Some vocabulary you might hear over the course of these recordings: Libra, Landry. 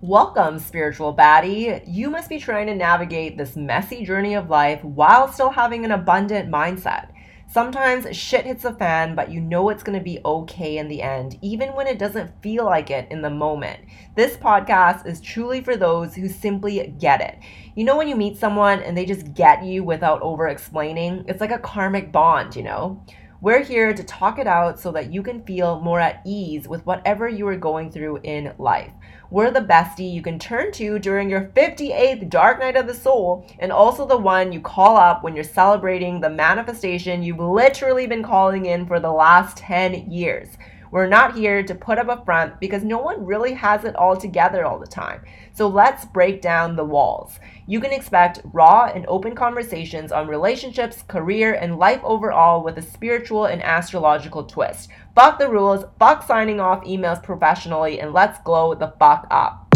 Welcome, spiritual baddie. You must be trying to navigate this messy journey of life while still having an abundant mindset. Sometimes shit hits the fan, but you know it's going to be okay in the end, even when it doesn't feel like it in the moment. This podcast is truly for those who simply get it. You know, when you meet someone and they just get you without over-explaining, it's like a karmic bond, you know? We're here to talk it out so that you can feel more at ease with whatever you are going through in life. We're the bestie you can turn to during your 58th Dark Night of the Soul, and also the one you call up when you're celebrating the manifestation you've literally been calling in for the last 10 years. We're not here to put up a front because no one really has it all together all the time. So let's break down the walls. You can expect raw and open conversations on relationships, career, and life overall with a spiritual and astrological twist. Fuck the rules, fuck signing off emails professionally, and let's glow the fuck up.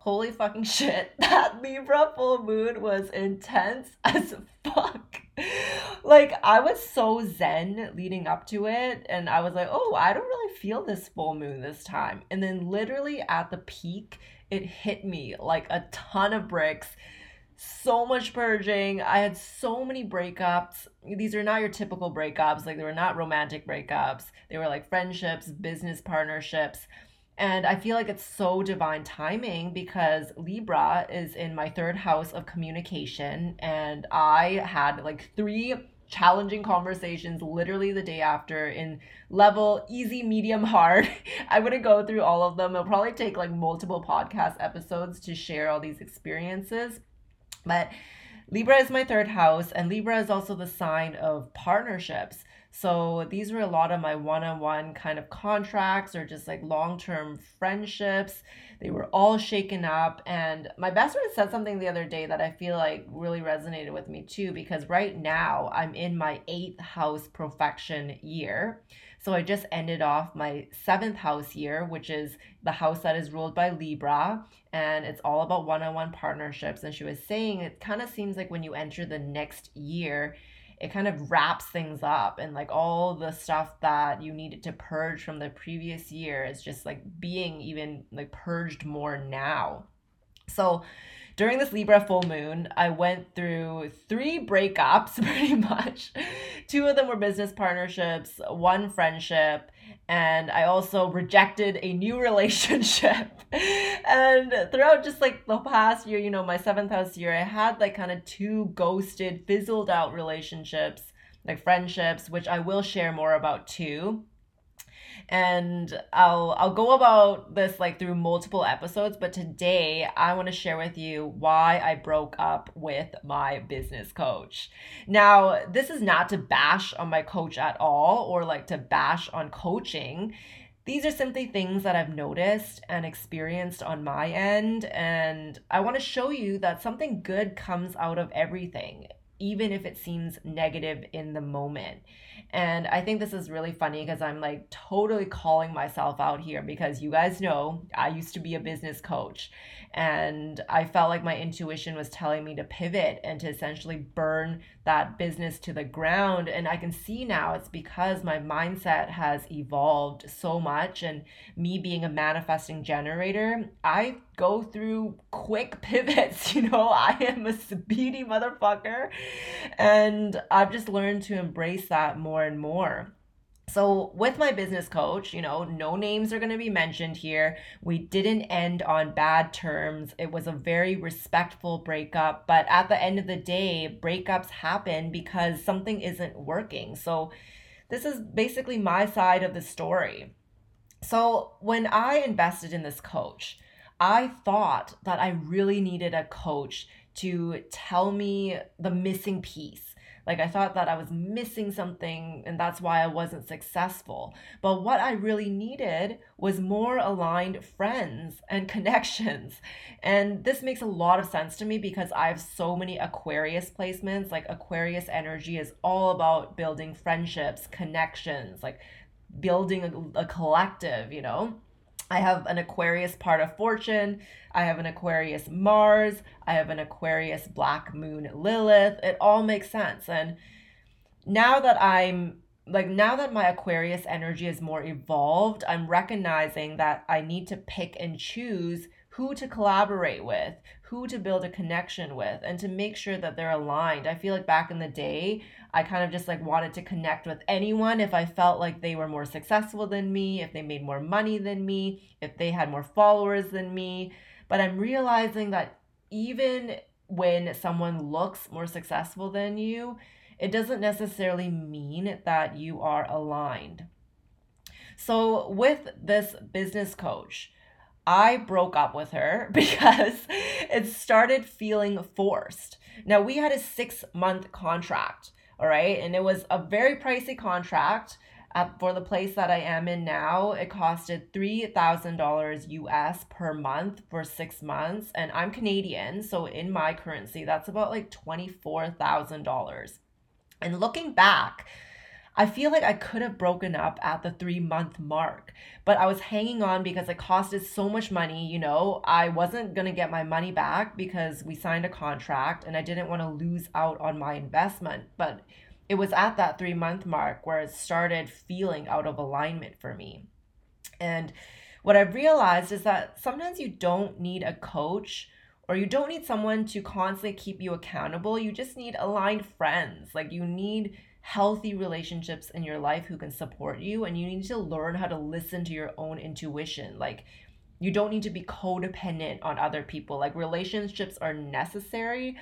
Holy fucking shit, that Libra full moon was intense as fuck. Like, I was so zen leading up to it, and I was like, oh, I don't really feel this full moon this time. And then literally at the peak, it hit me like a ton of bricks. So much purging. I had so many breakups. These are not your typical breakups. Like, they were not romantic breakups. They were like friendships, business partnerships. And I feel like it's so divine timing because Libra is in my third house of communication. And I had like 3 challenging conversations literally the day after in level easy, medium, hard. I wouldn't go through all of them. It'll probably take like multiple podcast episodes to share all these experiences. But Libra is my third house, and Libra is also the sign of partnerships. So these were a lot of my one-on-one kind of contracts or just like long-term friendships. They were all shaken up. And my best friend said something the other day that I feel like really resonated with me too, because right now I'm in my 8th house perfection year. So I just ended off my 7th house year, which is the house that is ruled by Libra. And it's all about one-on-one partnerships. And she was saying it kind of seems like when you enter the next year, it kind of wraps things up, and like all the stuff that you needed to purge from the previous year is just like being even like purged more now. So during this Libra full moon, I went through 3 breakups pretty much. 2 of them were business partnerships, 1 friendship, and I also rejected a new relationship. And throughout just like the past year, you know, my 7th house year, I had like kind of 2 ghosted, fizzled out relationships, like friendships, which I will share more about too. And I'll go about this like through multiple episodes, but today I want to share with you why I broke up with my business coach. Now, this is not to bash on my coach at all or like to bash on coaching. These are simply things that I've noticed and experienced on my end, and I want to show you that something good comes out of everything, even if it seems negative in the moment. And I think this is really funny because I'm like totally calling myself out here, because you guys know I used to be a business coach, and I felt like my intuition was telling me to pivot and to essentially burn that business to the ground. And I can see now it's because my mindset has evolved so much, and me being a manifesting generator, I go through quick pivots, you know. I am a speedy motherfucker, and I've just learned to embrace that more and more. So with my business coach, you know, no names are going to be mentioned here. We didn't end on bad terms. It was a very respectful breakup, but at the end of the day, breakups happen because something isn't working. So this is basically my side of the story. So when I invested in this coach, I thought that I really needed a coach to tell me the missing piece. Like, I thought that I was missing something, and that's why I wasn't successful. But what I really needed was more aligned friends and connections. And this makes a lot of sense to me because I have so many Aquarius placements. Like, Aquarius energy is all about building friendships, connections, like building a collective, you know? I have an Aquarius part of Fortune, I have an Aquarius Mars, I have an Aquarius Black Moon Lilith. It all makes sense. And now that I'm like now that my Aquarius energy is more evolved, I'm recognizing that I need to pick and choose who to collaborate with, who to build a connection with, and to make sure that they're aligned. I feel like back in the day, I kind of just like wanted to connect with anyone if I felt like they were more successful than me, if they made more money than me, if they had more followers than me. But I'm realizing that even when someone looks more successful than you, it doesn't necessarily mean that you are aligned. So with this business coach, I broke up with her because it started feeling forced. Now, we had a 6-month contract, all right? And it was a very pricey contract for the place that I am in now. It costed $3,000 US per month for 6 months. And I'm Canadian, so in my currency, that's about like $24,000. And looking back, I feel like I could have broken up at the 3-month mark, but I was hanging on because it costed so much money. You know, I wasn't going to get my money back because we signed a contract and I didn't want to lose out on my investment. But it was at that 3-month mark where it started feeling out of alignment for me. And what I realized is that sometimes you don't need a coach, or you don't need someone to constantly keep you accountable. You just need aligned friends. Like, you need healthy relationships in your life who can support you, and you need to learn how to listen to your own intuition. Like, you don't need to be codependent on other people. Like, relationships are necessary,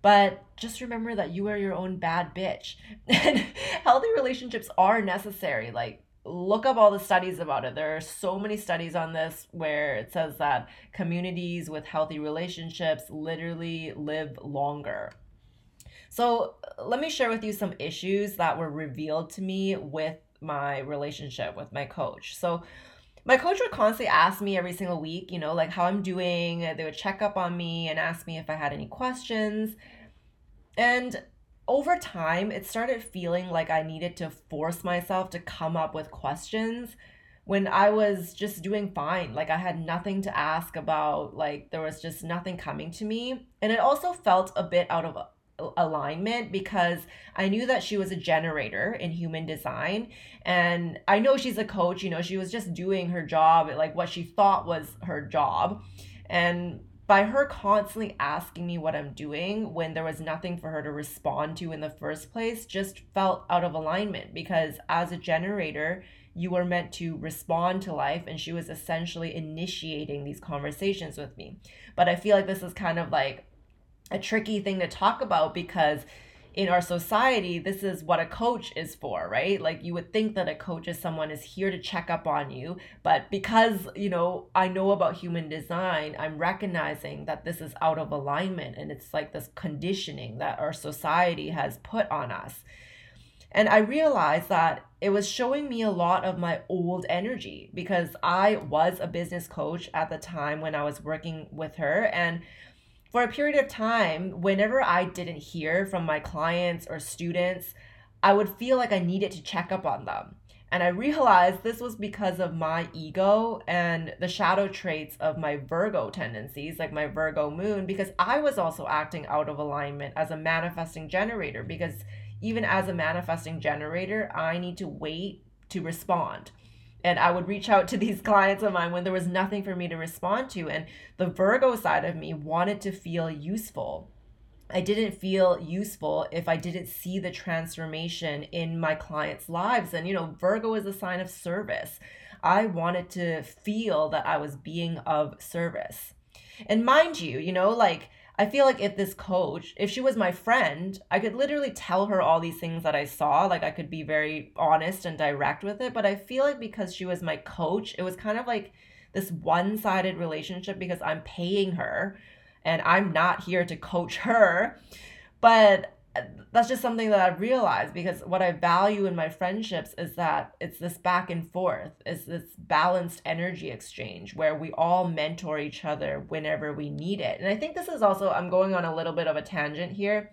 but just remember that you are your own bad bitch. And healthy relationships are necessary. Like, look up all the studies about it. There are so many studies on this where it says that communities with healthy relationships literally live longer. So let me share with you some issues that were revealed to me with my relationship with my coach. So my coach would constantly ask me every single week, you know, like how I'm doing. They would check up on me and ask me if I had any questions. And over time, it started feeling like I needed to force myself to come up with questions when I was just doing fine. Like, I had nothing to ask about, like there was just nothing coming to me. And it also felt a bit out of alignment because I knew that she was a generator in human design. And I know she's a coach, you know, she was just doing her job, like what she thought was her job. And by her constantly asking me what I'm doing when there was nothing for her to respond to in the first place just felt out of alignment, because as a generator, you were meant to respond to life, and she was essentially initiating these conversations with me. But I feel like this is kind of like a tricky thing to talk about, because in our society, this is what a coach is for, right? Like, you would think that a coach is someone is here to check up on you, but because, you know, I know about human design, I'm recognizing that this is out of alignment, and it's like this conditioning that our society has put on us. And I realized that it was showing me a lot of my old energy, because I was a business coach at the time when I was working with her. And for a period of time, whenever I didn't hear from my clients or students, I would feel like I needed to check up on them. And I realized this was because of my ego and the shadow traits of my Virgo tendencies, like my Virgo moon, because I was also acting out of alignment as a manifesting generator, because even as a manifesting generator, I need to wait to respond. And I would reach out to these clients of mine when there was nothing for me to respond to. And the Virgo side of me wanted to feel useful. I didn't feel useful if I didn't see the transformation in my clients' lives. And, you know, Virgo is a sign of service. I wanted to feel that I was being of service. And mind you, you know, like, I feel like if this coach, if she was my friend, I could literally tell her all these things that I saw. Like, I could be very honest and direct with it. But I feel like because she was my coach, it was kind of like this one-sided relationship, because I'm paying her and I'm not here to coach her. But that's just something that I've realized, because what I value in my friendships is that it's this back and forth. It's this balanced energy exchange where we all mentor each other whenever we need it. And I think this is also, I'm going on a little bit of a tangent here,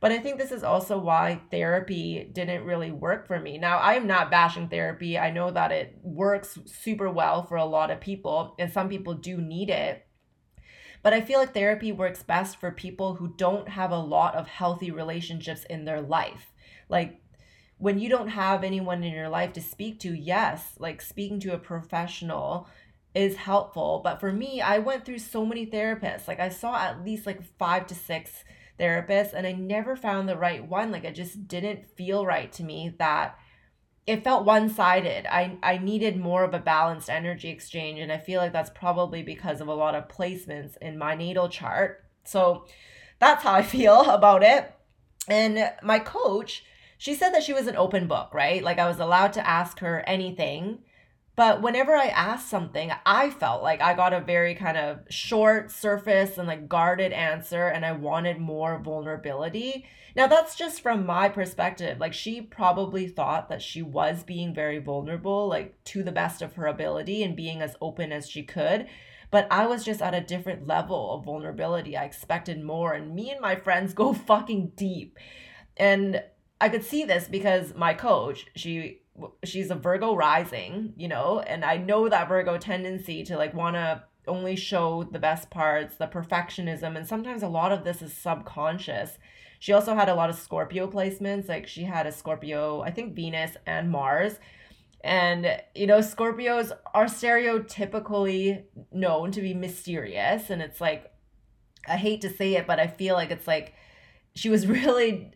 but I think this is also why therapy didn't really work for me. Now, I'm not bashing therapy. I know that it works super well for a lot of people, and some people do need it. But I feel like therapy works best for people who don't have a lot of healthy relationships in their life. Like, when you don't have anyone in your life to speak to, yes, like speaking to a professional is helpful. But for me, I went through so many therapists. Like I saw at least like 5 to 6 therapists, and I never found the right one. Like it just didn't feel right to me, that it felt one-sided. I needed more of a balanced energy exchange, and I feel like that's probably because of a lot of placements in my natal chart. So that's how I feel about it. And my coach, she said that she was an open book, right? Like I was allowed to ask her anything. But whenever I asked something, I felt like I got a very kind of short surface and like guarded answer, and I wanted more vulnerability. Now that's just from my perspective. Like she probably thought that she was being very vulnerable, like to the best of her ability and being as open as she could. But I was just at a different level of vulnerability. I expected more, and me and my friends go fucking deep. And I could see this because my coach, she's a Virgo rising, you know, and I know that Virgo tendency to like want to only show the best parts, the perfectionism, and sometimes a lot of this is subconscious. She also had a lot of Scorpio placements. Like she had a Scorpio, I think Venus and Mars. And, you know, Scorpios are stereotypically known to be mysterious. And it's like, I hate to say it, but I feel like it's like she was really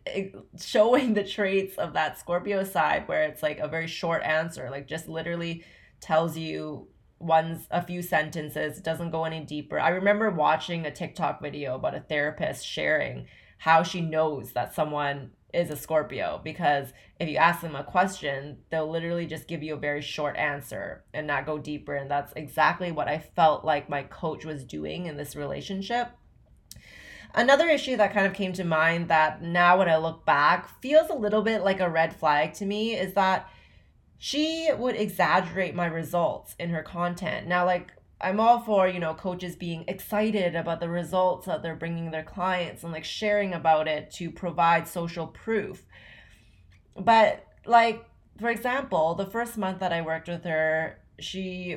showing the traits of that Scorpio side, where it's like a very short answer, like just literally tells you a few sentences, doesn't go any deeper. I remember watching a TikTok video about a therapist sharing how she knows that someone is a Scorpio, because if you ask them a question, they'll literally just give you a very short answer and not go deeper. And that's exactly what I felt like my coach was doing in this relationship. Another issue that kind of came to mind that now when I look back feels a little bit like a red flag to me is that she would exaggerate my results in her content. Now, like, I'm all for, you know, coaches being excited about the results that they're bringing their clients and like sharing about it to provide social proof. But like, for example, the first month that I worked with her, she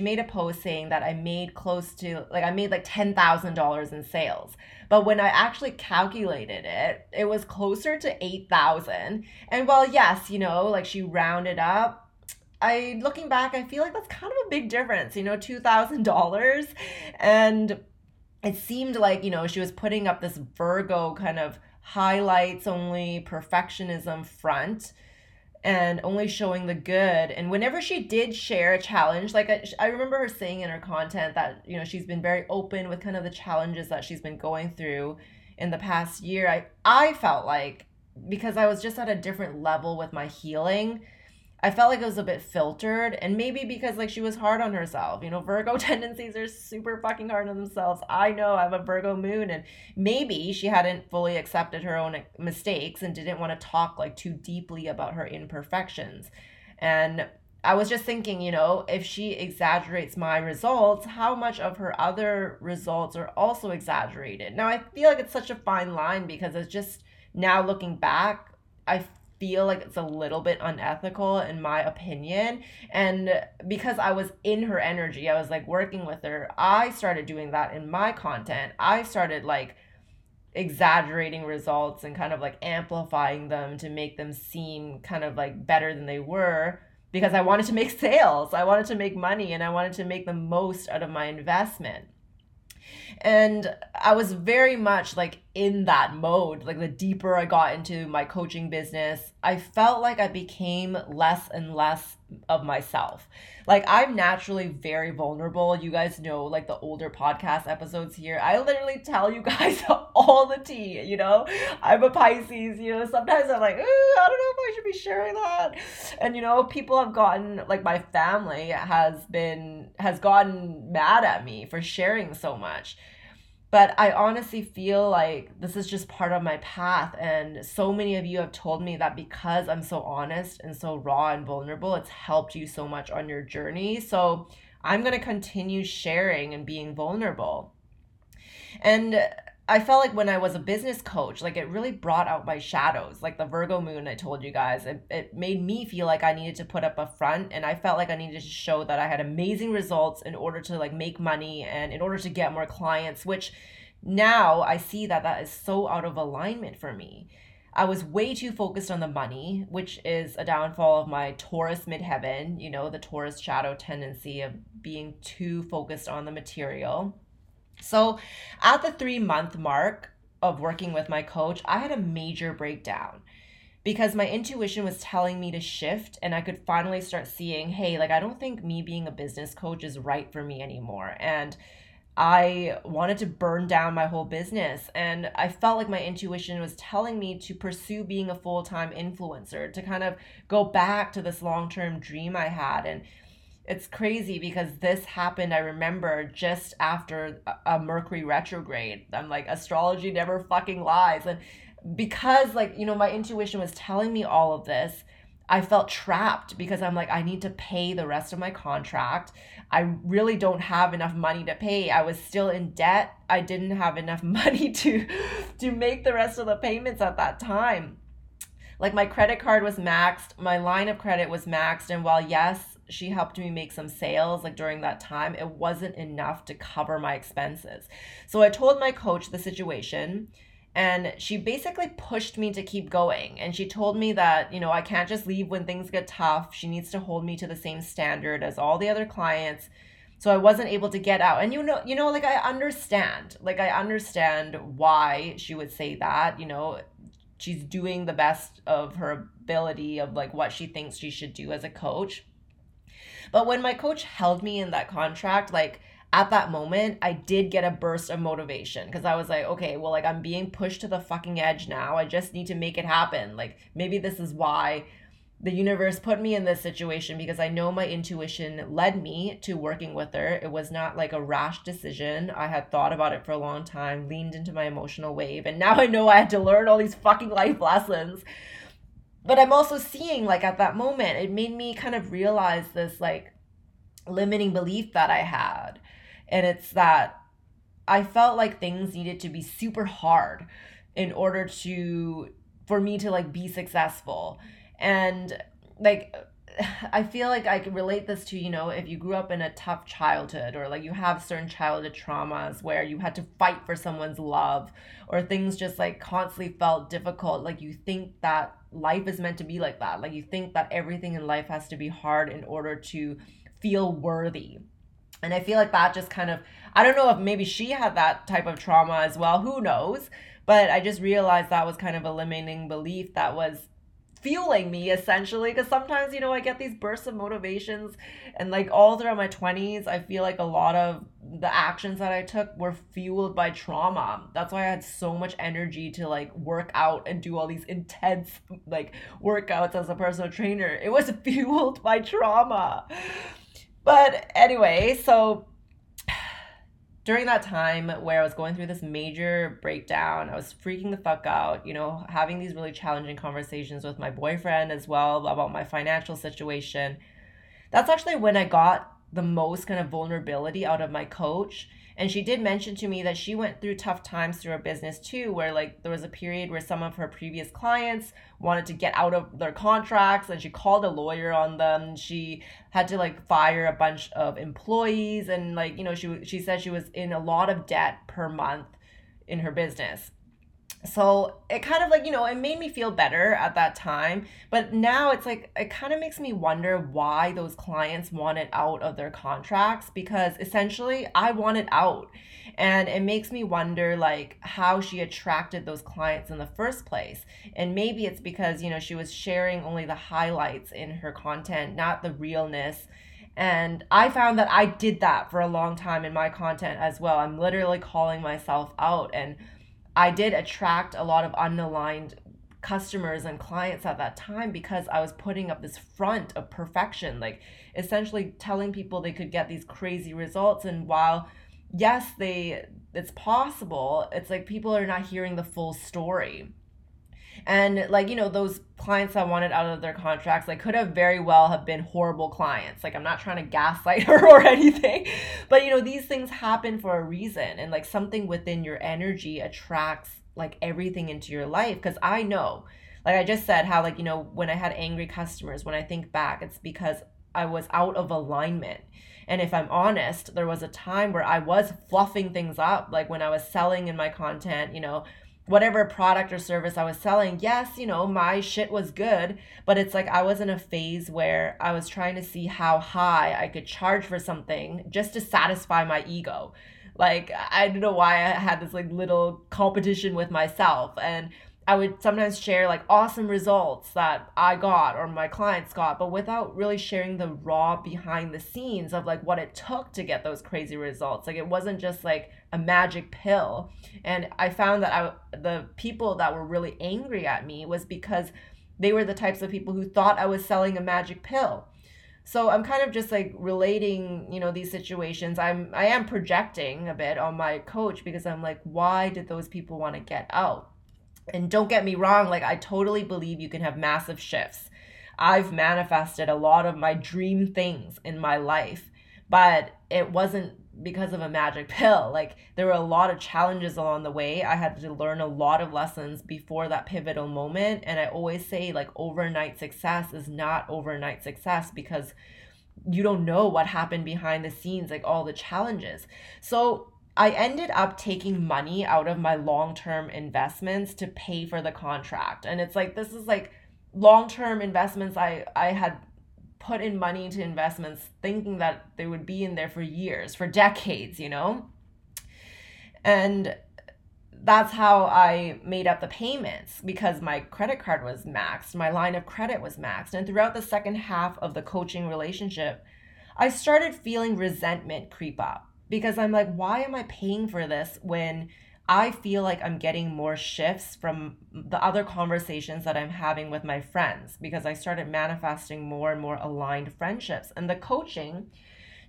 made a post saying that I made like $10,000 in sales. But when I actually calculated it, it was closer to $8,000. And while yes, you know, like she rounded up, looking back, I feel like that's kind of a big difference, you know, $2,000. And it seemed like, you know, she was putting up this Virgo kind of highlights only perfectionism front and only showing the good. And whenever she did share a challenge, like I remember her saying in her content that, you know, she's been very open with kind of the challenges that she's been going through in the past year. I felt like, because I was just at a different level with my healing, I felt like it was a bit filtered, and maybe because like she was hard on herself. You know, Virgo tendencies are super fucking hard on themselves. I know, I have a Virgo moon, and maybe she hadn't fully accepted her own mistakes and didn't want to talk like too deeply about her imperfections. And I was just thinking, you know, if she exaggerates my results, how much of her other results are also exaggerated? Now I feel like it's such a fine line, because it's just now looking back, I feel like it's a little bit unethical in my opinion. And because I was in her energy, I was like working with her, I started doing that in my content. I started like exaggerating results and kind of like amplifying them to make them seem kind of like better than they were, because I wanted to make sales, I wanted to make money, and I wanted to make the most out of my investment. And I was very much like in that mode. Like the deeper I got into my coaching business, I felt like I became less and less of myself. Like I'm naturally very vulnerable. You guys know, like the older podcast episodes here, I literally tell you guys all the tea, you know, I'm a Pisces, you know, sometimes I'm like, ooh, I don't know if I should be sharing that. And you know, people have gotten, like my family has gotten mad at me for sharing so much. But I honestly feel like this is just part of my path. And so many of you have told me that because I'm so honest and so raw and vulnerable, it's helped you so much on your journey. So I'm going to continue sharing and being vulnerable. And I felt like when I was a business coach, like it really brought out my shadows. Like the Virgo moon, I told you guys, it made me feel like I needed to put up a front, and I felt like I needed to show that I had amazing results in order to like make money and in order to get more clients, which now I see that is so out of alignment for me. I was way too focused on the money, which is a downfall of my Taurus midheaven, you know, the Taurus shadow tendency of being too focused on the material. So at the 3-month mark of working with my coach, I had a major breakdown because my intuition was telling me to shift, and I could finally start seeing, hey, like, I don't think me being a business coach is right for me anymore. And I wanted to burn down my whole business, and I felt like my intuition was telling me to pursue being a full-time influencer, to kind of go back to this long-term dream I had. And it's crazy because this happened, I remember, just after a Mercury retrograde. I'm like, astrology never fucking lies. And because, like, you know, my intuition was telling me all of this, I felt trapped because I'm like, I need to pay the rest of my contract. I really don't have enough money to pay. I was still in debt. I didn't have enough money to make the rest of the payments at that time. Like, my credit card was maxed. My line of credit was maxed. And while, yes, she helped me make some sales, like, during that time, it wasn't enough to cover my expenses. So I told my coach the situation, and she basically pushed me to keep going. And she told me that, you know, I can't just leave when things get tough. She needs to hold me to the same standard as all the other clients. So I wasn't able to get out. And, you know, like, I understand why she would say that. You know, she's doing the best of her ability of, like, what she thinks she should do as a coach. But when my coach held me in that contract, like, at that moment, I did get a burst of motivation because I was like, okay, well, like, I'm being pushed to the fucking edge now. I just need to make it happen. Like, maybe this is why the universe put me in this situation, because I know my intuition led me to working with her. It was not like a rash decision. I had thought about it for a long time, leaned into my emotional wave, and now I know I had to learn all these fucking life lessons. But I'm also seeing, like, at that moment, it made me kind of realize this, like, limiting belief that I had. And it's that I felt like things needed to be super hard in order for me to, like, be successful. And, like, I feel like I can relate this to, you know, if you grew up in a tough childhood, or, like, you have certain childhood traumas where you had to fight for someone's love, or things just, like, constantly felt difficult. Like, you think that life is meant to be like that. Like, you think that everything in life has to be hard in order to feel worthy. And I feel like that just kind of, I don't know if maybe she had that type of trauma as well, who knows, but I just realized that was kind of a limiting belief that was fueling me, essentially, because sometimes, you know, I get these bursts of motivations, and, like, all throughout my 20s, I feel like a lot of the actions that I took were fueled by trauma. That's why I had so much energy to, like, work out and do all these intense, like, workouts as a personal trainer. It was fueled by trauma. But anyway, so during that time where I was going through this major breakdown, I was freaking the fuck out, you know, having these really challenging conversations with my boyfriend as well about my financial situation. That's actually when I got the most kind of vulnerability out of my coach. And she did mention to me that she went through tough times through her business too, where, like, there was a period where some of her previous clients wanted to get out of their contracts, and she called a lawyer on them. She had to, like, fire a bunch of employees, and, like, you know, she said she was in a lot of debt per month in her business. So it kind of, like, you know, it made me feel better at that time. But now it's like, it kind of makes me wonder why those clients wanted out of their contracts, because essentially I wanted out. And it makes me wonder, like, how she attracted those clients in the first place. And maybe it's because, you know, she was sharing only the highlights in her content, not the realness. And I found that I did that for a long time in my content as well. I'm literally calling myself out, and I did attract a lot of unaligned customers and clients at that time because I was putting up this front of perfection, like, essentially telling people they could get these crazy results. And while, yes, it's possible, it's like people are not hearing the full story. And, like, you know, those clients that wanted out of their contracts, like, could have very well have been horrible clients. Like, I'm not trying to gaslight her or anything, but, you know, these things happen for a reason. And, like, something within your energy attracts, like, everything into your life. Because I know, like I just said, how, like, you know, when I had angry customers, when I think back, it's because I was out of alignment. And if I'm honest, there was a time where I was fluffing things up, like when I was selling in my content, you know, whatever product or service I was selling, yes, you know, my shit was good, but it's like I was in a phase where I was trying to see how high I could charge for something just to satisfy my ego. Like, I don't know why I had this like little competition with myself, and I would sometimes share like awesome results that I got or my clients got, but without really sharing the raw behind the scenes of like what it took to get those crazy results. Like, it wasn't just like a magic pill. And I found that the people that were really angry at me was because they were the types of people who thought I was selling a magic pill. So I'm kind of just like relating, you know, these situations. I am projecting a bit on my coach, because I'm like, why did those people want to get out? And don't get me wrong, like, I totally believe you can have massive shifts. I've manifested a lot of my dream things in my life, but it wasn't because of a magic pill. Like, there were a lot of challenges along the way. I had to learn a lot of lessons before that pivotal moment. And I always say, like, overnight success is not overnight success, because you don't know what happened behind the scenes, like all the challenges. So I ended up taking money out of my long-term investments to pay for the contract. And it's like, this is like long-term investments. I had put in money into investments thinking that they would be in there for years, for decades, you know? And that's how I made up the payments, because my credit card was maxed. My line of credit was maxed. And throughout the second half of the coaching relationship, I started feeling resentment creep up. Because I'm like, why am I paying for this when I feel like I'm getting more shifts from the other conversations that I'm having with my friends? Because I started manifesting more and more aligned friendships. And the coaching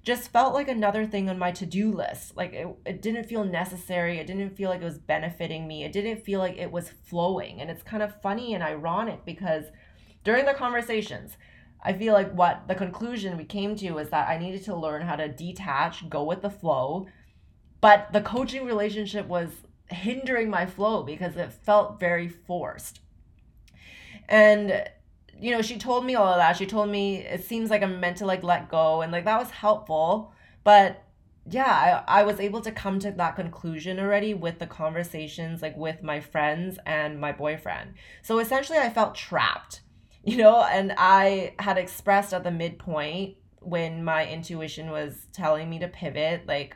just felt like another thing on my to-do list. Like, it didn't feel necessary. It didn't feel like it was benefiting me. It didn't feel like it was flowing. And it's kind of funny and ironic, because during the conversations, I feel like what the conclusion we came to is that I needed to learn how to detach, go with the flow. But the coaching relationship was hindering my flow because it felt very forced. And, you know, she told me all of that. She told me it seems like I'm meant to like let go. And like, that was helpful. But yeah, I was able to come to that conclusion already with the conversations, like with my friends and my boyfriend. So essentially I felt trapped. You know, and I had expressed at the midpoint when my intuition was telling me to pivot, like,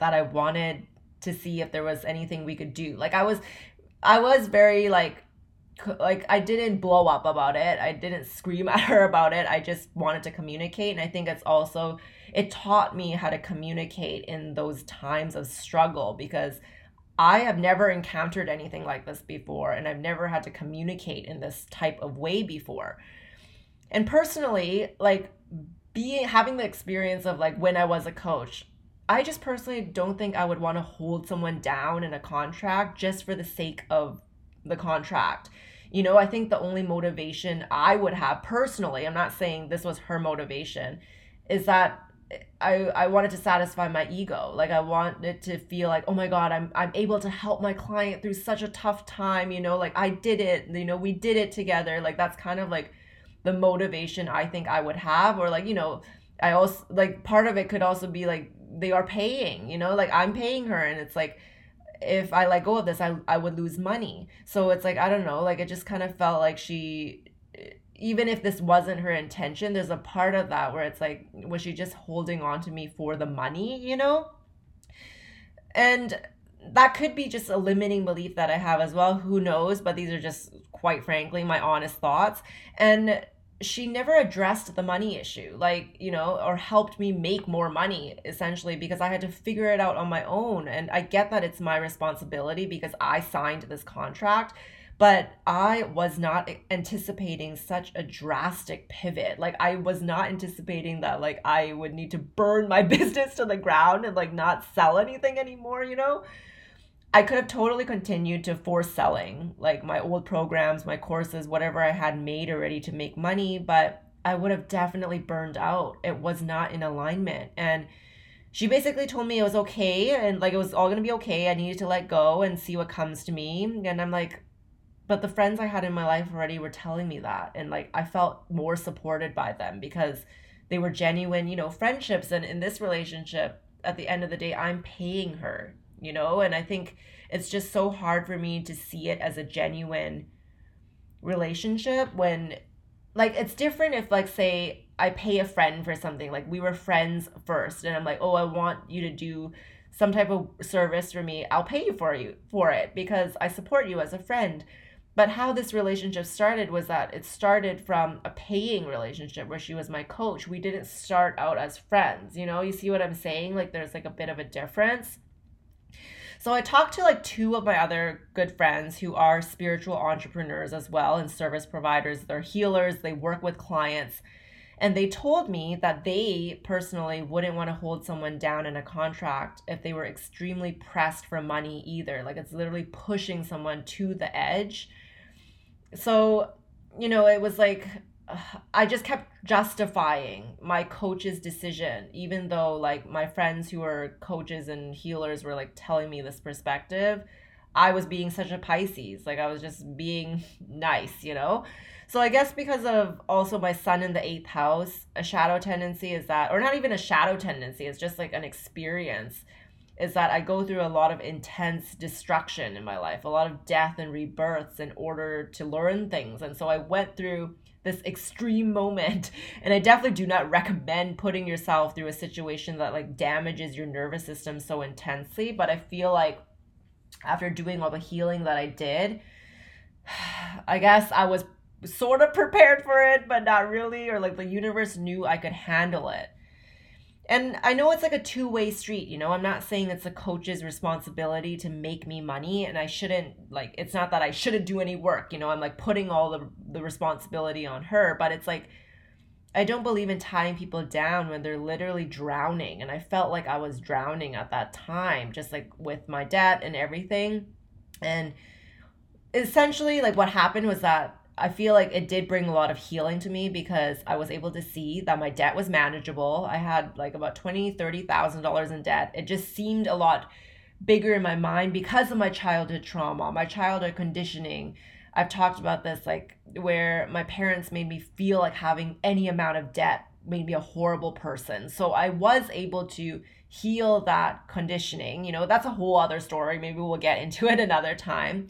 that I wanted to see if there was anything we could do. Like, I was very like I didn't blow up about it. I didn't scream at her about it. I just wanted to communicate. And I think it's also, it taught me how to communicate in those times of struggle, because I have never encountered anything like this before, and I've never had to communicate in this type of way before. And personally, like, having the experience of like when I was a coach, I just personally don't think I would want to hold someone down in a contract just for the sake of the contract. You know, I think the only motivation I would have personally, I'm not saying this was her motivation, is that I wanted to satisfy my ego. Like, I wanted to feel like, oh my God, I'm able to help my client through such a tough time, you know, like I did it, you know, we did it together. Like, that's kind of like the motivation I think I would have. Or like, you know, I also, like, part of it could also be like, they are paying, you know, like I'm paying her, and it's like, if I let go of this, I would lose money. So it's like, I don't know, like, it just kind of felt like she, even if this wasn't her intention, there's a part of that where it's like, was she just holding on to me for the money, you know? And that could be just a limiting belief that I have as well. Who knows? But these are just, quite frankly, my honest thoughts. And she never addressed the money issue, like, you know, or helped me make more money, essentially, because I had to figure it out on my own. And I get that it's my responsibility because I signed this contract, but I was not anticipating such a drastic pivot. Like, I was not anticipating that, like, I would need to burn my business to the ground and like not sell anything anymore, you know? I could have totally continued to force selling, like my old programs, my courses, whatever I had made already to make money, but I would have definitely burned out. It was not in alignment. And she basically told me it was okay, and like it was all gonna be okay. I needed to let go and see what comes to me. And I'm like, but the friends I had in my life already were telling me that. And like, I felt more supported by them because they were genuine, you know, friendships. And in this relationship, at the end of the day, I'm paying her, you know? And I think it's just so hard for me to see it as a genuine relationship when, like, it's different if, like, say I pay a friend for something, like we were friends first and I'm like, oh, I want you to do some type of service for me, I'll pay you for it because I support you as a friend. But how this relationship started was that it started from a paying relationship where she was my coach. We didn't start out as friends, you know? You see what I'm saying? Like, there's like a bit of a difference. So I talked to like two of my other good friends who are spiritual entrepreneurs as well and service providers. They're healers, they work with clients. And they told me that they personally wouldn't want to hold someone down in a contract if they were extremely pressed for money either. Like, it's literally pushing someone to the edge. So, you know, it was like, I just kept justifying my coach's decision, even though like my friends who are coaches and healers were like telling me this perspective. I was being such a Pisces, like I was just being nice, you know? So I guess because of also my sun in the 8th house, a shadow tendency is that, or not even a shadow tendency, it's just like an experience, is that I go through a lot of intense destruction in my life, a lot of death and rebirths in order to learn things. And so I went through this extreme moment, and I definitely do not recommend putting yourself through a situation that like damages your nervous system so intensely, but I feel like after doing all the healing that I did, I guess I was sort of prepared for it, but not really, or like the universe knew I could handle it. And I know it's like a two-way street, you know? I'm not saying it's a coach's responsibility to make me money, and I shouldn't, like, it's not that I shouldn't do any work, you know? I'm like putting all the responsibility on her, but it's like, I don't believe in tying people down when they're literally drowning. And I felt like I was drowning at that time, just like with my debt and everything. And essentially like what happened was that I feel like it did bring a lot of healing to me because I was able to see that my debt was manageable. I had like about $20,000, $30,000 in debt. It just seemed a lot bigger in my mind because of my childhood trauma, my childhood conditioning. I've talked about this, like where my parents made me feel like having any amount of debt made me a horrible person. So I was able to heal that conditioning. You know, that's a whole other story. Maybe we'll get into it another time.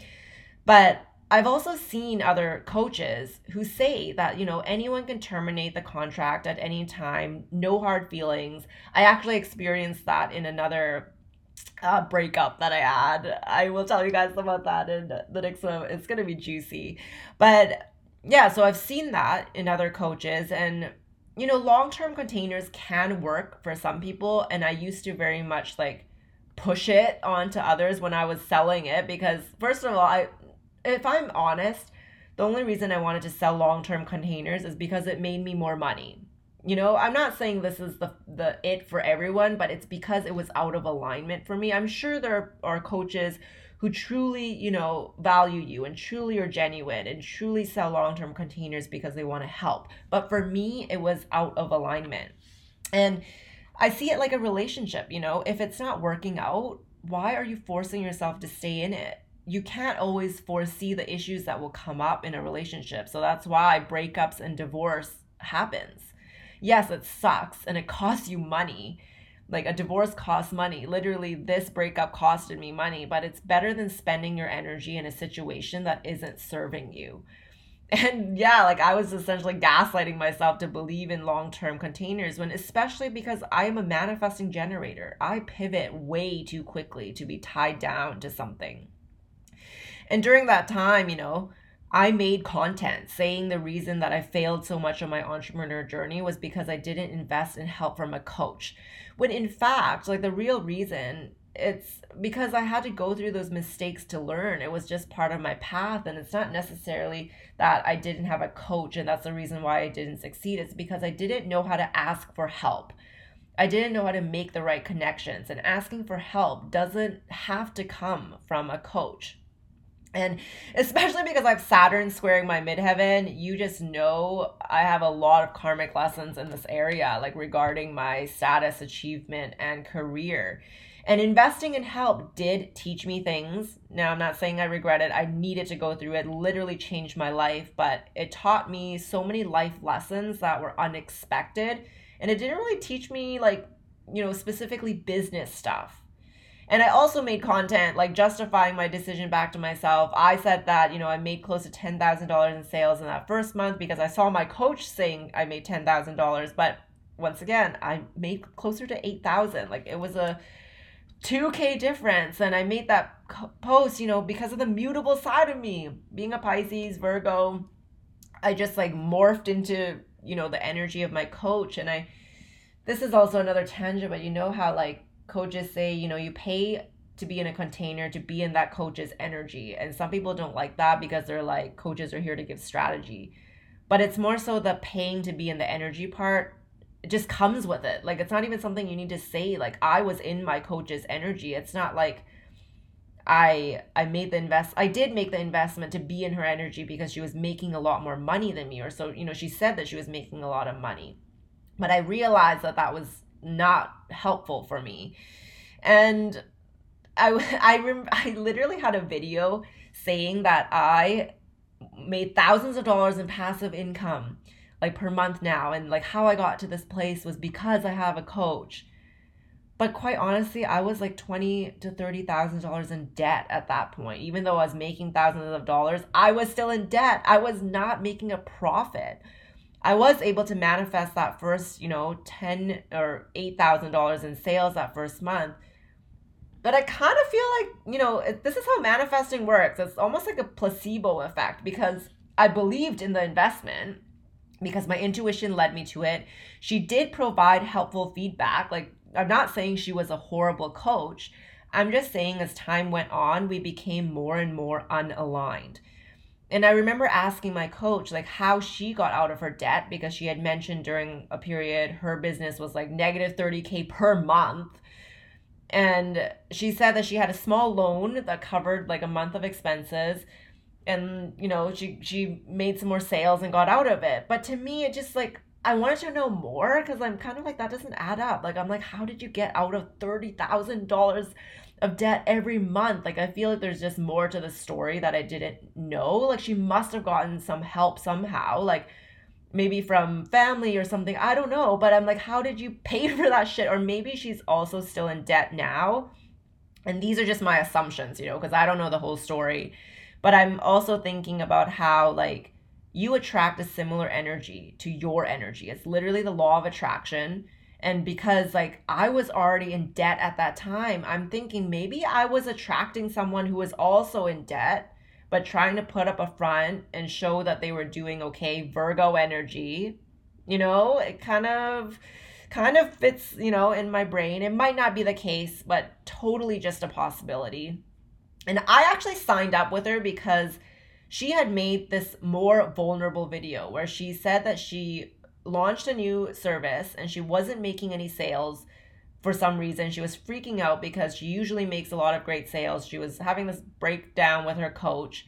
But I've also seen other coaches who say that, you know, anyone can terminate the contract at any time, no hard feelings. I actually experienced that in another breakup that I had. I will tell you guys about that in the next one. It's gonna be juicy. But yeah, so I've seen that in other coaches, and you know, long-term containers can work for some people, and I used to very much like push it onto others when I was selling it, because first of all, if I'm honest, the only reason I wanted to sell long-term containers is because it made me more money. You know, I'm not saying this is the it for everyone, but it's because it was out of alignment for me. I'm sure there are coaches who truly, you know, value you and truly are genuine and truly sell long-term containers because they want to help. But for me, it was out of alignment. And I see it like a relationship, you know, if it's not working out, why are you forcing yourself to stay in it? You can't always foresee the issues that will come up in a relationship. So that's why breakups and divorce happens. Yes, it sucks and it costs you money. Like a divorce costs money. Literally, this breakup costed me money, but it's better than spending your energy in a situation that isn't serving you. And yeah, like I was essentially gaslighting myself to believe in long-term containers when, especially because I am a manifesting generator. I pivot way too quickly to be tied down to something. And during that time, you know, I made content saying the reason that I failed so much on my entrepreneur journey was because I didn't invest in help from a coach. When in fact, like the real reason, it's because I had to go through those mistakes to learn. It was just part of my path. And it's not necessarily that I didn't have a coach and that's the reason why I didn't succeed. It's because I didn't know how to ask for help. I didn't know how to make the right connections. And asking for help doesn't have to come from a coach. And especially because I have Saturn squaring my midheaven, you just know I have a lot of karmic lessons in this area, like regarding my status, achievement, and career. And investing in help did teach me things. Now, I'm not saying I regret it. I needed to go through it, literally changed my life, but it taught me so many life lessons that were unexpected. And it didn't really teach me like, you know, specifically business stuff. And I also made content like justifying my decision back to myself. I said that, you know, I made close to $10,000 in sales in that first month because I saw my coach saying I made $10,000. But once again, I made closer to $8,000. Like it was a $2,000 difference. And I made that post, you know, because of the mutable side of me being a Pisces, Virgo. I just like morphed into, you know, the energy of my coach. And this is also another tangent, but you know how like coaches say, you know, you pay to be in a container, to be in that coach's energy. And some people don't like that because they're like, coaches are here to give strategy, but it's more so the paying to be in the energy part. It just comes with it. Like, it's not even something you need to say. Like, I was in my coach's energy. It's not like I did make the investment to be in her energy because she was making a lot more money than me, or so, you know, she said that she was making a lot of money, but I realized that that was not helpful for me. And I literally had a video saying that I made thousands of dollars in passive income like per month now, and like how I got to this place was because I have a coach. But quite honestly, I was like $20,000 to $30,000 in debt at that point. Even though I was making thousands of dollars, I was still in debt. I was not making a profit. I was able to manifest that first, you know, $10,000 or $8,000 in sales that first month. But I kind of feel like, you know, this is how manifesting works. It's almost like a placebo effect because I believed in the investment, because my intuition led me to it. She did provide helpful feedback. Like, I'm not saying she was a horrible coach. I'm just saying as time went on, we became more and more unaligned. And I remember asking my coach like how she got out of her debt, because she had mentioned during a period her business was like negative $30,000 per month. And she said that she had a small loan that covered like a month of expenses. And, you know, she made some more sales and got out of it. But to me, it just like, I wanted to know more, because I'm kind of like, that doesn't add up. Like, I'm like, how did you get out of $30,000 of debt every month? Like, I feel like there's just more to the story that I didn't know. Like, she must have gotten some help somehow, like maybe from family or something. I don't know. But I'm like, how did you pay for that shit? Or maybe she's also still in debt now. And these are just my assumptions, you know, because I don't know the whole story. But I'm also thinking about how like, you attract a similar energy to your energy. It's literally the law of attraction. And because like I was already in debt at that time, I'm thinking maybe I was attracting someone who was also in debt, but trying to put up a front and show that they were doing okay. Virgo energy, you know, it kind of fits, you know, in my brain. It might not be the case, but totally just a possibility. And I actually signed up with her because she had made this more vulnerable video where she said that she launched a new service and she wasn't making any sales for some reason. She was freaking out because she usually makes a lot of great sales. She was having this breakdown with her coach.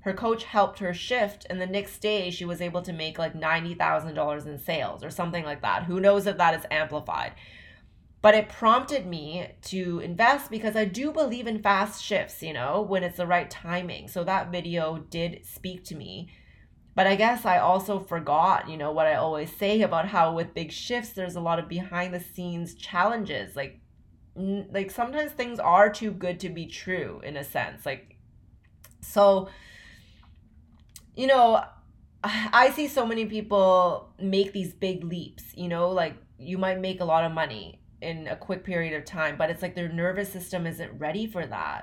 Her coach helped her shift, and the next day she was able to make like $90,000 in sales or something like that. Who knows if that is amplified? But it prompted me to invest because I do believe in fast shifts, you know, when it's the right timing. So that video did speak to me. But I guess I also forgot, you know, what I always say about how with big shifts, there's a lot of behind the scenes challenges. Like sometimes things are too good to be true in a sense. Like, so, you know, I see so many people make these big leaps, you know, like you might make a lot of money in a quick period of time, but it's like their nervous system isn't ready for that.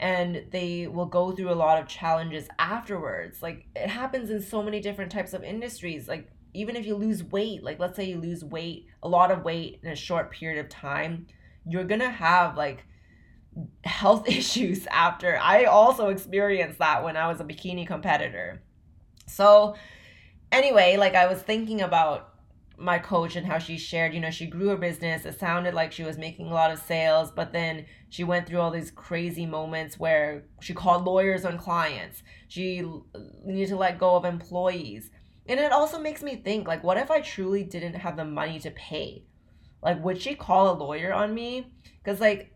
And they will go through a lot of challenges afterwards. Like it happens in so many different types of industries. Like even if you lose weight, like let's say you lose weight, a lot of weight in a short period of time, you're gonna have like health issues after. I also experienced that when I was a bikini competitor. So anyway, like I was thinking about my coach and how she shared, you know, she grew her business. It sounded like she was making a lot of sales, but then she went through all these crazy moments where she called lawyers on clients. She needed to let go of employees. And it also makes me think, like, what if I truly didn't have the money to pay? Like, would she call a lawyer on me? Because, like,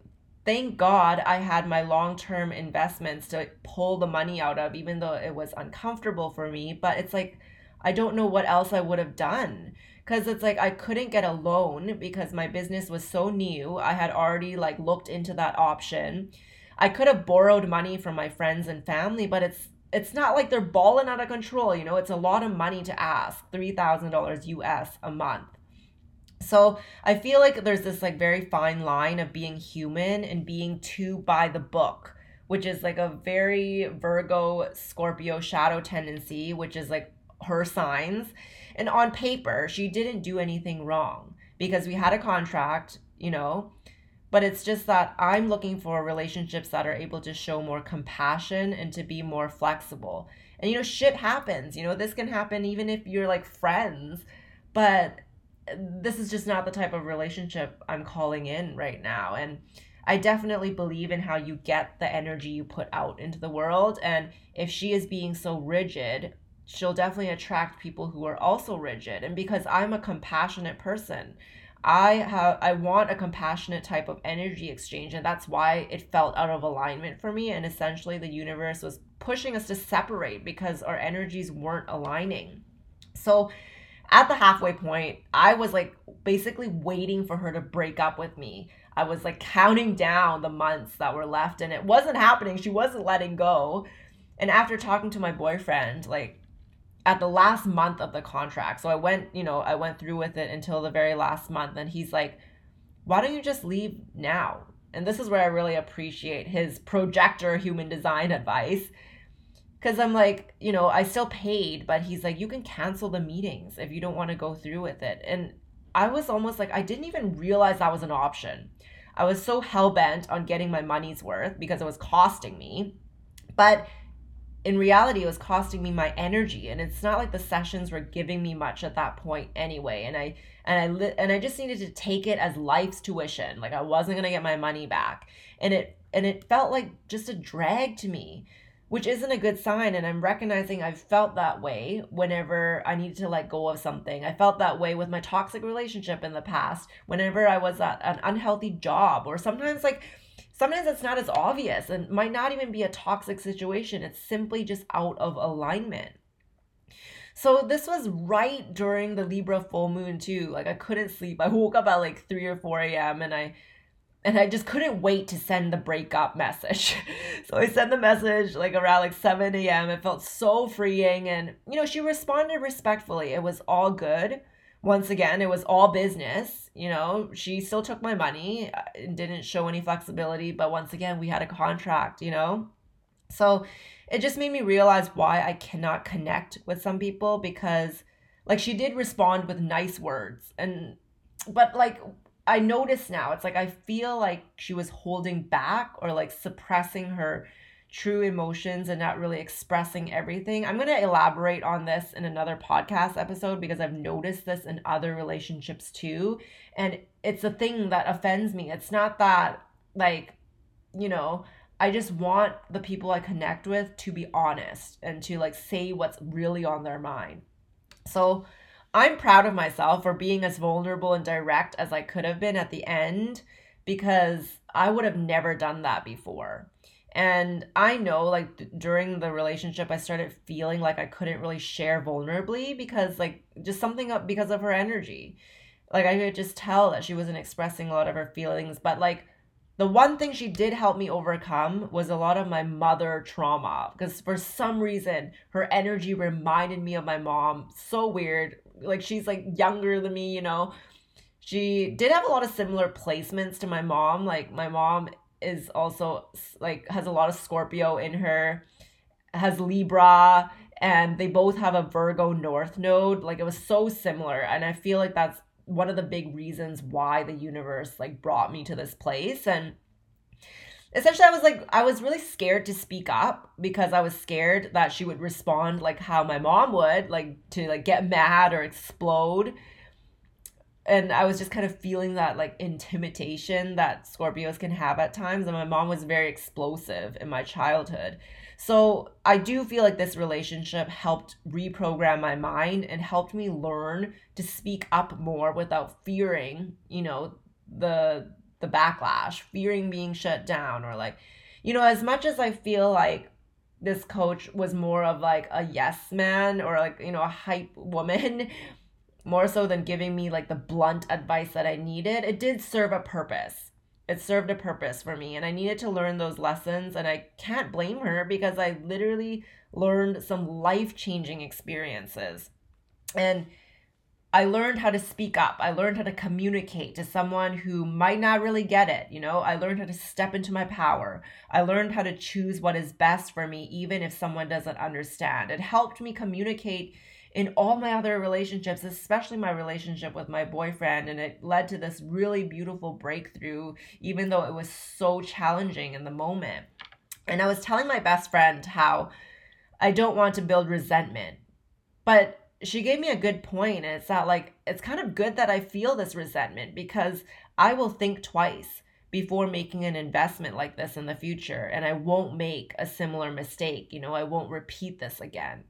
thank God I had my long-term investments to pull the money out of, even though it was uncomfortable for me. But it's like, I don't know what else I would have done. because it's like I couldn't get a loan because my business was so new. I had already like looked into that option. I could have borrowed money from my friends and family, but it's not like they're balling out of control, you know. It's a lot of money to ask, $3,000 US a month. So I feel like there's this like very fine line of being human and being too by the book, which is like a very Virgo, Scorpio shadow tendency, which is like her signs. And on paper, she didn't do anything wrong because we had a contract, you know, but it's just that I'm looking for relationships that are able to show more compassion and to be more flexible. And, you know, shit happens, you know, this can happen even if you're like friends, but this is just not the type of relationship I'm calling in right now. And I definitely believe in how you get the energy you put out into the world. And if she is being so rigid, she'll definitely attract people who are also rigid. And because I'm a compassionate person, I want a compassionate type of energy exchange, and that's why it felt out of alignment for me. And essentially the universe was pushing us to separate because our energies weren't aligning. So at the halfway point, I was like basically waiting for her to break up with me. I was like counting down the months that were left, and it wasn't happening. She wasn't letting go. And after talking to my boyfriend, like at the last month of the contract, so I went through with it until the very last month, and he's like, why don't you just leave now? And this is where I really appreciate his projector human design advice, because I'm like, you know, I still paid, but he's like, you can cancel the meetings if you don't want to go through with it. And I was almost like, I didn't even realize that was an option. I was so hell-bent on getting my money's worth because it was costing me, but in reality, it was costing me my energy. And it's not like the sessions were giving me much at that point anyway. And I just needed to take it as life's tuition. Like I wasn't going to get my money back. And it felt like just a drag to me, which isn't a good sign. And I'm recognizing I've felt that way whenever I needed to let go of something. I felt that way with my toxic relationship in the past, whenever I was at an unhealthy job, or sometimes it's not as obvious and might not even be a toxic situation. It's simply just out of alignment. So this was right during the Libra full moon too. Like I couldn't sleep. I woke up at like 3 or 4 a.m. And I just couldn't wait to send the breakup message. So I sent the message like around like 7 a.m. It felt so freeing. And, you know, she responded respectfully. It was all good. Once again, it was all business. You know, she still took my money and didn't show any flexibility. But once again, we had a contract, you know. So it just made me realize why I cannot connect with some people, because like she did respond with nice words. But like, I notice now, it's like I feel like she was holding back or like suppressing her true emotions and not really expressing everything. I'm going to elaborate on this in another podcast episode because I've noticed this in other relationships too. And it's a thing that offends me. It's not that like, you know, I just want the people I connect with to be honest and to like say what's really on their mind. So I'm proud of myself for being as vulnerable and direct as I could have been at the end, because I would have never done that before. And I know like during the relationship, I started feeling like I couldn't really share vulnerably because like just something up because of her energy. Like I could just tell that she wasn't expressing a lot of her feelings, but like the one thing she did help me overcome was a lot of my mother trauma, because for some reason her energy reminded me of my mom. So weird. Like she's like younger than me, you know. She did have a lot of similar placements to my mom. Like my mom is also like has a lot of Scorpio in her, has Libra, and they both have a Virgo North node. Like it was so similar, and I feel like that's one of the big reasons why the universe like brought me to this place. And essentially I was really scared to speak up because I was scared that she would respond like how my mom would, like to like get mad or explode. And I was just kind of feeling that like intimidation that Scorpios can have at times. And my mom was very explosive in my childhood. So I do feel like this relationship helped reprogram my mind and helped me learn to speak up more without fearing, you know, the backlash, fearing being shut down, or like, you know, as much as I feel like this coach was more of like a yes man or like, you know, a hype woman more so than giving me like the blunt advice that I needed. It did serve a purpose. It served a purpose for me, and I needed to learn those lessons, and I can't blame her because I literally learned some life-changing experiences. And I learned how to speak up. I learned how to communicate to someone who might not really get it. You know, I learned how to step into my power. I learned how to choose what is best for me, even if someone doesn't understand. It helped me communicate in all my other relationships, especially my relationship with my boyfriend. And it led to this really beautiful breakthrough, even though it was so challenging in the moment. And I was telling my best friend how I don't want to build resentment, but she gave me a good point, and it's that like, it's kind of good that I feel this resentment because I will think twice before making an investment like this in the future, and I won't make a similar mistake. You know, I won't repeat this again.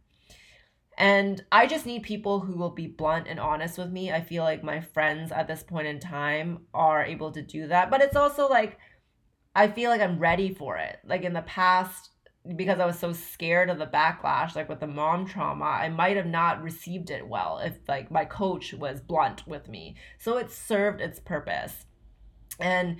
And I just need people who will be blunt and honest with me. I feel like my friends at this point in time are able to do that, but it's also like, I feel like I'm ready for it. Like in the past, because I was so scared of the backlash, like with the mom trauma, I might have not received it well if like my coach was blunt with me. So it served its purpose. And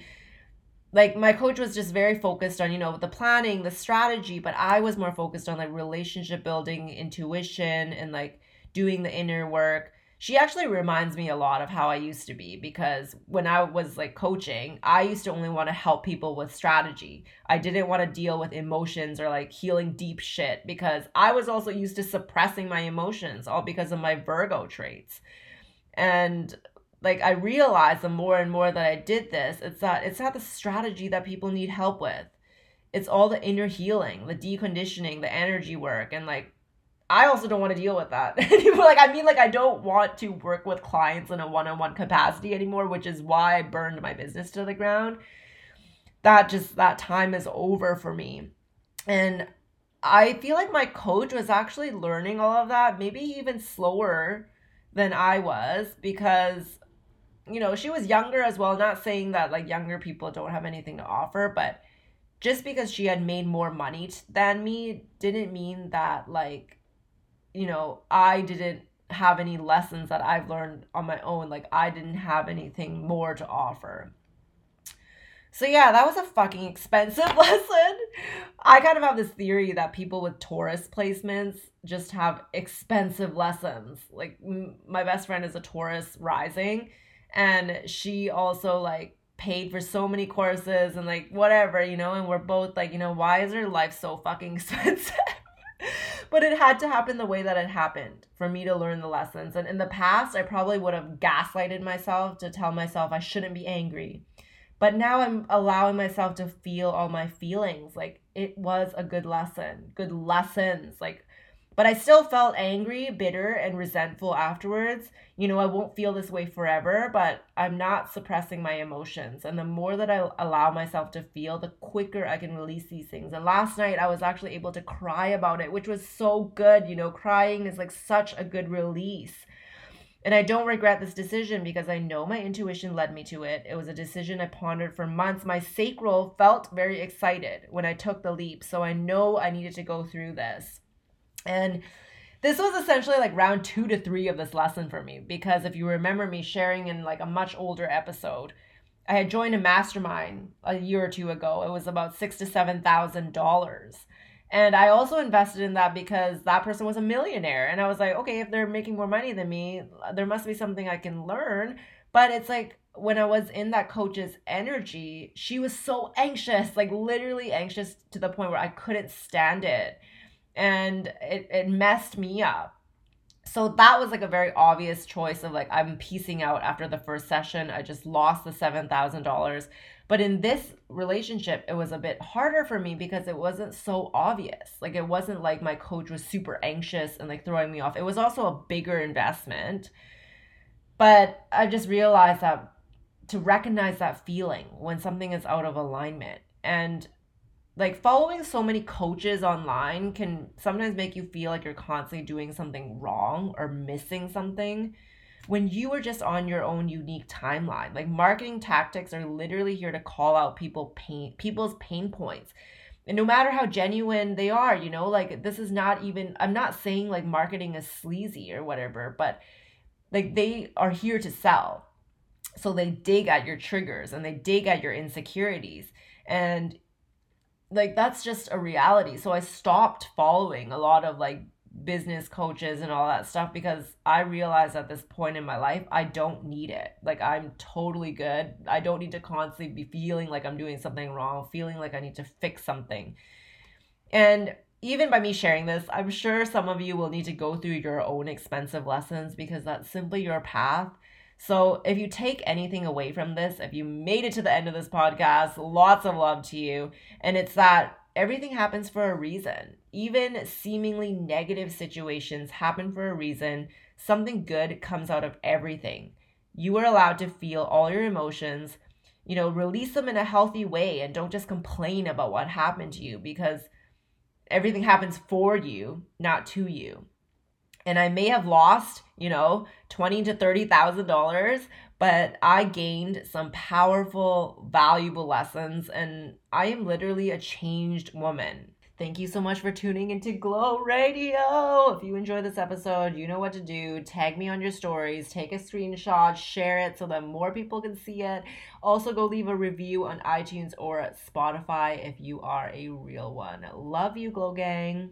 like my coach was just very focused on, you know, the planning, the strategy, but I was more focused on like relationship building, intuition, and like doing the inner work. She actually reminds me a lot of how I used to be, because when I was like coaching, I used to only want to help people with strategy. I didn't want to deal with emotions or like healing deep shit, because I was also used to suppressing my emotions, all because of my Virgo traits. And like I realized the more and more that I did this, it's not the strategy that people need help with. It's all the inner healing, the deconditioning, the energy work, and like I also don't want to deal with that anymore. Like, I mean, like, I don't want to work with clients in a one-on-one capacity anymore, which is why I burned my business to the ground. That time is over for me. And I feel like my coach was actually learning all of that, maybe even slower than I was, because, you know, she was younger as well. Not saying that like younger people don't have anything to offer, but just because she had made more money than me didn't mean that like, you know, I didn't have any lessons that I've learned on my own. Like, I didn't have anything more to offer. So yeah, that was a fucking expensive lesson. I kind of have this theory that people with Taurus placements just have expensive lessons. Like, my best friend is a Taurus rising, and she also like paid for so many courses and like whatever, you know, and we're both like, you know, why is her life so fucking expensive? But it had to happen the way that it happened for me to learn the lessons. And in the past, I probably would have gaslighted myself to tell myself I shouldn't be angry. But now I'm allowing myself to feel all my feelings. Like, it was a good lesson. Good lessons. Like, but I still felt angry, bitter, and resentful afterwards. You know, I won't feel this way forever, but I'm not suppressing my emotions. And the more that I allow myself to feel, the quicker I can release these things. And last night I was actually able to cry about it, which was so good. You know, crying is like such a good release. And I don't regret this decision because I know my intuition led me to it. It was a decision I pondered for months. My sacral felt very excited when I took the leap, so I know I needed to go through this. And this was essentially like round 2 to 3 of this lesson for me, because if you remember me sharing in like a much older episode, I had joined a mastermind a year or two ago. It was about $6,000 to $7,000. And I also invested in that because that person was a millionaire. And I was like, okay, if they're making more money than me, there must be something I can learn. But it's like, when I was in that coach's energy, she was so anxious, like literally anxious to the point where I couldn't stand it. And it messed me up. So that was like a very obvious choice of like, I'm piecing out after the first session. I just lost the $7,000. But in this relationship, it was a bit harder for me because it wasn't so obvious. Like, it wasn't like my coach was super anxious and like throwing me off. It was also a bigger investment. But I just realized that to recognize that feeling when something is out of alignment, and like following so many coaches online can sometimes make you feel like you're constantly doing something wrong or missing something when you are just on your own unique timeline. Like, marketing tactics are literally here to call out people's pain points. And no matter how genuine they are, you know, like, this is not even, I'm not saying like marketing is sleazy or whatever, but Like, they are here to sell. So they dig at your triggers and they dig at your insecurities. And like, that's just a reality. So I stopped following a lot of like business coaches and all that stuff, because I realized at this point in my life, I don't need it. Like, I'm totally good. I don't need to constantly be feeling like I'm doing something wrong, feeling like I need to fix something. And even by me sharing this, I'm sure some of you will need to go through your own expensive lessons, because that's simply your path. So if you take anything away from this, if you made it to the end of this podcast, lots of love to you. And it's that everything happens for a reason. Even seemingly negative situations happen for a reason. Something good comes out of everything. You are allowed to feel all your emotions, you know, release them in a healthy way, and don't just complain about what happened to you, because everything happens for you, not to you. And I may have lost, you know, $20,000 to $30,000, but I gained some powerful, valuable lessons, and I am literally a changed woman. Thank you so much for tuning into Glow Radio. If you enjoyed this episode, you know what to do. Tag me on your stories, take a screenshot, share it so that more people can see it. Also, go leave a review on iTunes or Spotify if you are a real one. Love you, Glow Gang.